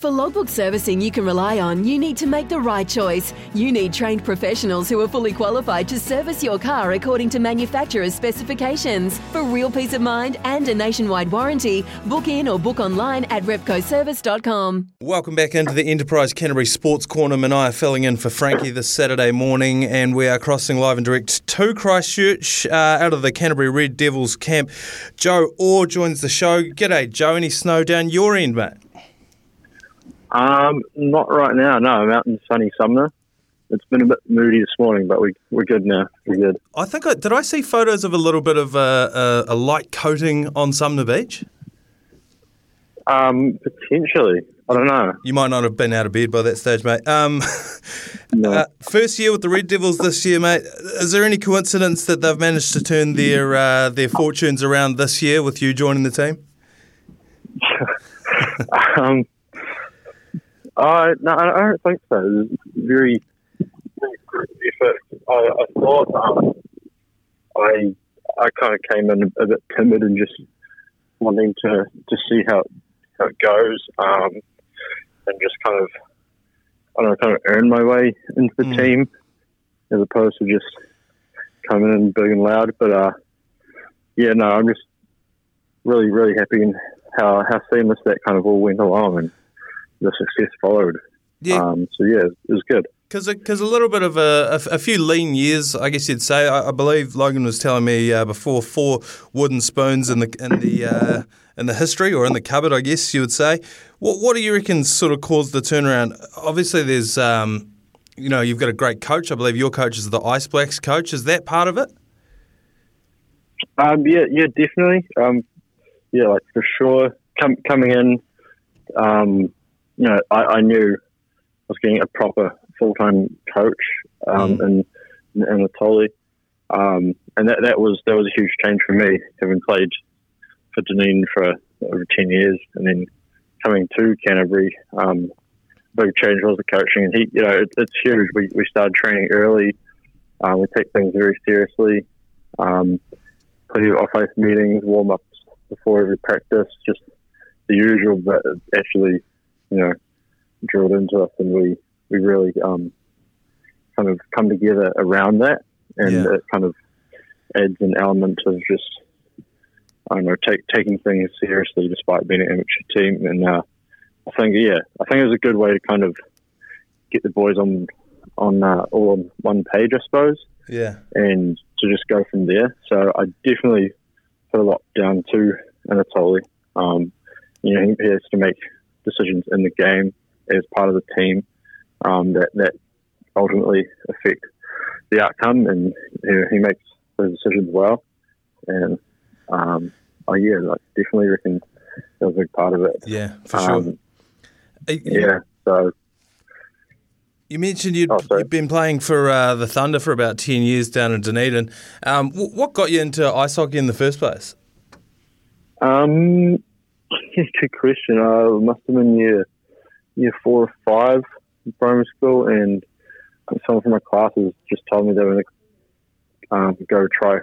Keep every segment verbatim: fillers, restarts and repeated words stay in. For logbook servicing you can rely on, you need to make the right choice. You need trained professionals who are fully qualified to service your car according to manufacturer's specifications. For real peace of mind and a nationwide warranty, book in or book online at repco service dot com. Welcome back into the Enterprise Canterbury Sports Corner. Manaia filling in for Frankie this Saturday morning, and we are crossing live and direct to Christchurch uh, out of the Canterbury Red Devils camp. Joe Orr joins the show. G'day, Joe. Any snow down your end, mate? Um, not right now, no. I'm out in sunny Sumner. It's been a bit moody this morning, but we, we're good now. We're good. I think, I, did I see photos of a little bit of a, a, a light coating on Sumner Beach? Um, potentially. I don't know. You might not have been out of bed by that stage, mate. Um, no. uh, first year with the Red Devils this year, mate. Is there any coincidence that they've managed to turn their, uh, their fortunes around this year with you joining the team? um... Uh, no, I don't think so. It was very, very good effort. I, I thought um, I I kind of came in a, a bit timid and just wanting to, to see how, how it goes um, and just kind of, I don't know, kind of earn my way into the mm. team as opposed to just coming in big and loud. But, uh, yeah, no, I'm just really, really happy in how, how seamless that kind of all went along and the success followed. Yeah. Um, so, yeah, it was good. Because a, a little bit of a, a, a few lean years, I guess you'd say. I, I believe Logan was telling me uh, before four wooden spoons in the in the uh, in the history or in the cupboard, I guess you would say. What what do you reckon sort of caused the turnaround? Obviously, there's um, you know, you've got a great coach. I believe your coach is the Ice Blacks coach. Is that part of it? Um, yeah, yeah, definitely. Um, yeah, like for sure. Com- coming in. Um, You know, I, I knew I was getting a proper full-time coach um, mm. in Anatoly, um, and that, that was that was a huge change for me, having played for Dunedin for over ten years, and then coming to Canterbury, um, big change was the coaching. And he, you know, it, it's huge. We we started training early. Uh, we take things very seriously. Um, plenty of off-ice meetings, warm-ups before every practice, just the usual, but actually, you know, drilled into us, and we, we really um, kind of come together around that, and yeah. it kind of adds an element of just, I don't know, take, taking things seriously despite being an amateur team. And uh, I think, yeah, I think it was a good way to kind of get the boys on, on uh, all on one page, I suppose, yeah, and to just go from there. So I definitely put a lot down to Anatoly. Um, you know, he has to make decisions in the game as part of the team um, that that ultimately affect the outcome, and you know, he makes those decisions well. And um, oh yeah, like definitely reckon that was a big part of it. Yeah, for sure. Um, you, yeah, so you mentioned you'd, oh, you'd been playing for uh, the Thunder for about ten years down in Dunedin. Um, what got you into ice hockey in the first place? Um. Good question. I uh, must have been year, year four or five in primary school, and someone from my classes just told me they were going to um, go try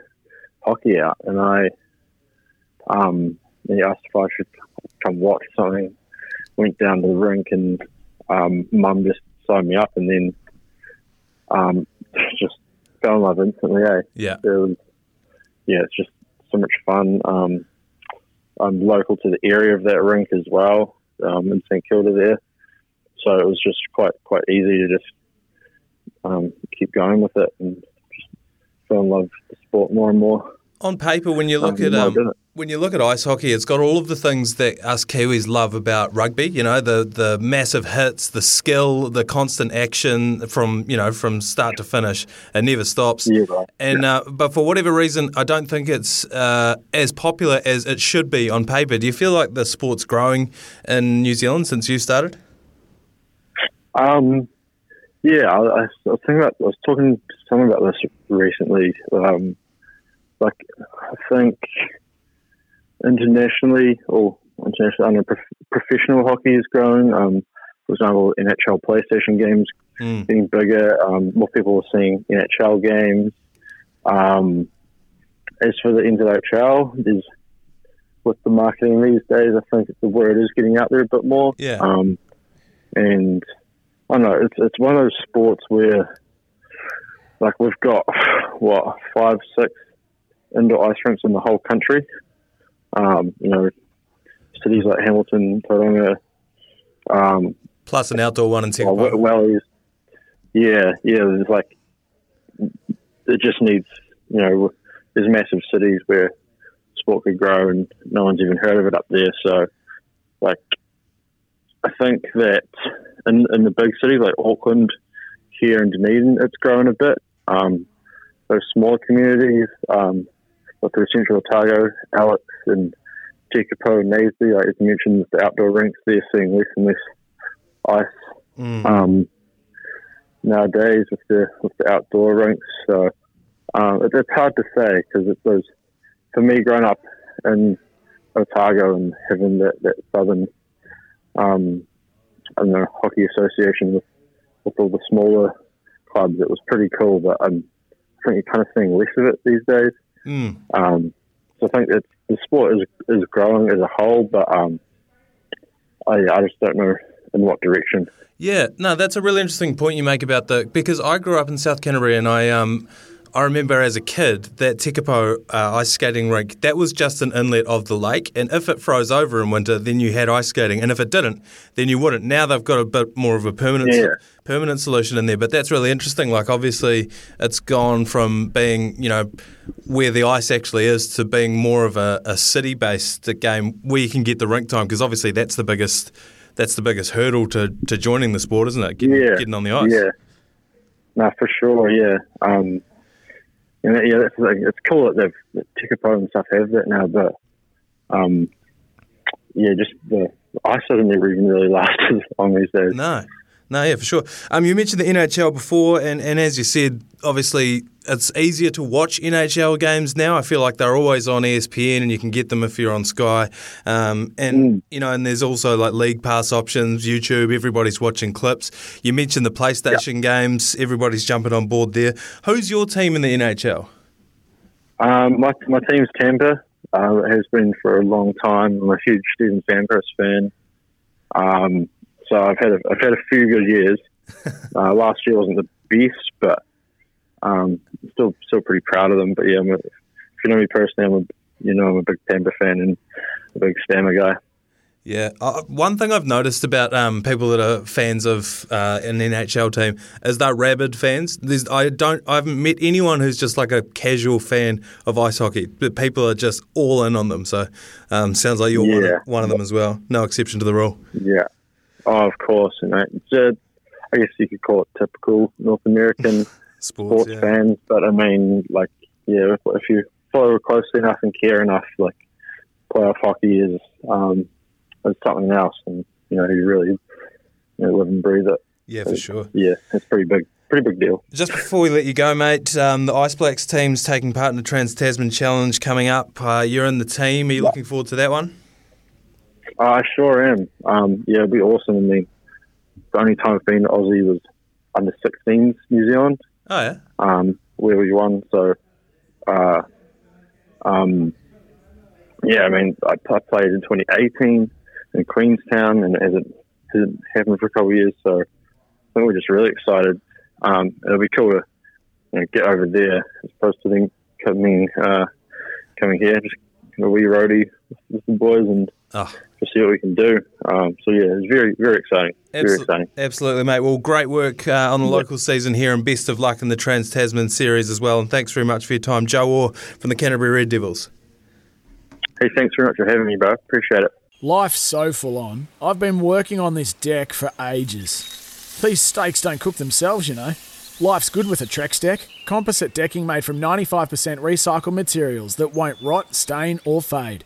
hockey out, and I um, they asked if I should come watch something. Went down to the rink, and um, Mum just signed me up, and then um, just fell in love instantly. Eh? Yeah, it was, yeah, it's just so much fun. Um, I'm local to the area of that rink as well, um, in St Kilda there. So it was just quite quite easy to just um, keep going with it and just fell in love with the sport more and more. On paper, when you look um, at um, when you look at ice hockey, it's got all of the things that us Kiwis love about rugby. You know, the the massive hits, the skill, the constant action from you know from start to finish. It never stops. Yeah, right. And yeah. Uh, but for whatever reason, I don't think it's uh, as popular as it should be on paper. Do you feel like the sport's growing in New Zealand since you started? Um, yeah, I, I think about, I was talking to someone about this recently. Um, like, I think internationally, or international, I mean, prof- professional hockey is growing. Um, for example, N H L PlayStation games mm. getting bigger. Um, more people are seeing N H L games. Um, as for the N H L, there's with the marketing these days, I think the word is getting out there a bit more. Yeah. Um, and I don't know, it's it's one of those sports where, like, we've got what five, six indoor ice rinks in the whole country. Um, you know, cities like Hamilton, Tauranga, um, plus an outdoor one in Tampa. Well, well, yeah, yeah. There's like it just needs, you know, there's massive cities where sport could grow, and no one's even heard of it up there. So, like, I think that in in the big cities like Auckland, here in Dunedin, it's growing a bit. Um, those smaller communities, um, like through Central Otago, Alex and Tekapo and Naseby, like as you mentioned, the outdoor rinks, they're seeing less and less ice mm. um, nowadays with the with the outdoor rinks. So um, it, it's hard to say because it was, for me, growing up in Otago and having that, that southern um, I don't know, hockey association with, with all the smaller clubs, it was pretty cool. But I'm, I think you're kind of seeing less of it these days. Mm. Um, so I think that the sport is is growing as a whole, but um, I, I just don't know in what direction. Yeah, no, that's a really interesting point you make about the, because I grew up in South Canterbury and I um. I remember as a kid that Tekapo uh, ice skating rink, that was just an inlet of the lake, and if it froze over in winter, then you had ice skating, and if it didn't, then you wouldn't. Now they've got a bit more of a permanent yeah. permanent solution in there, but that's really interesting. Like, obviously, it's gone from being, you know, where the ice actually is to being more of a, a city-based game where you can get the rink time, because obviously that's the biggest that's the biggest hurdle to, to joining the sport, isn't it? Getting, yeah. getting on the ice. Yeah, no, for sure. Yeah. Um, And that, yeah, that's like, it's cool that they've Tekapo and stuff have that now, but um, yeah, just the ice doesn't ever even really last as long these days. No, no, yeah, for sure. Um, you mentioned the N H L before, and, and as you said, obviously it's easier to watch N H L games now. I feel like they're always on E S P N, and you can get them if you're on Sky. Um, and mm. you know, and there's also like league pass options, YouTube. Everybody's watching clips. You mentioned the PlayStation yep. games. Everybody's jumping on board there. Who's your team in the N H L? Um, my my team's Tampa. Uh, it has been for a long time. I'm a huge Stephen Stamkos fan. Um, so I've had a, I've had a few good years. uh, last year wasn't the best, but Um, still, still pretty proud of them. But yeah, I'm a, if you know me personally, I'm a, you know, I'm a big Tampa fan and a big Stammer guy. Yeah, uh, one thing I've noticed about um, people that are fans of uh, an N H L team is they're rabid fans. There's, I don't, I haven't met anyone who's just like a casual fan of ice hockey. But people are just all in on them. So um, sounds like you're yeah. one, of, one of them as well. No exception to the rule. Yeah. Oh, of course. You know, it's a, I guess you could call it typical North American Sports, sports yeah. fans, but I mean, like, yeah, if, if you follow closely enough and care enough, like, playoff hockey is um, is something else, and you know, you really you know, live and breathe it. Yeah, for so, sure. Yeah, it's pretty big. Pretty big deal. Just before we let you go, mate, um, the Ice Blacks team's taking part in the Trans Tasman Challenge coming up. Uh, you're in the team. Are you yeah. looking forward to that one? I sure am. Um, yeah, it'll be awesome. I mean, the only time I've been to Aussie was under sixteens New Zealand. Oh yeah, um, where we won. So, uh, um, yeah. I mean, I, I played in twenty eighteen in Queenstown, and it hasn't, hasn't happened for a couple of years. So, I think we're just really excited. Um, it'll be cool to you know, get over there as opposed to then coming uh, coming here. Just a wee roadie with the boys and. Oh. To see what we can do. Um, so, yeah, it's very, very exciting. Absol- very exciting. Absolutely, mate. Well, great work uh, on the local season here, and best of luck in the Trans-Tasman series as well. And thanks very much for your time. Joe Orr from the Canterbury Red Devils. Hey, thanks very much for having me, bro. Appreciate it. Life's so full on. I've been working on this deck for ages. These steaks don't cook themselves, you know. Life's good with a Trex deck. Composite decking made from ninety-five percent recycled materials that won't rot, stain or fade.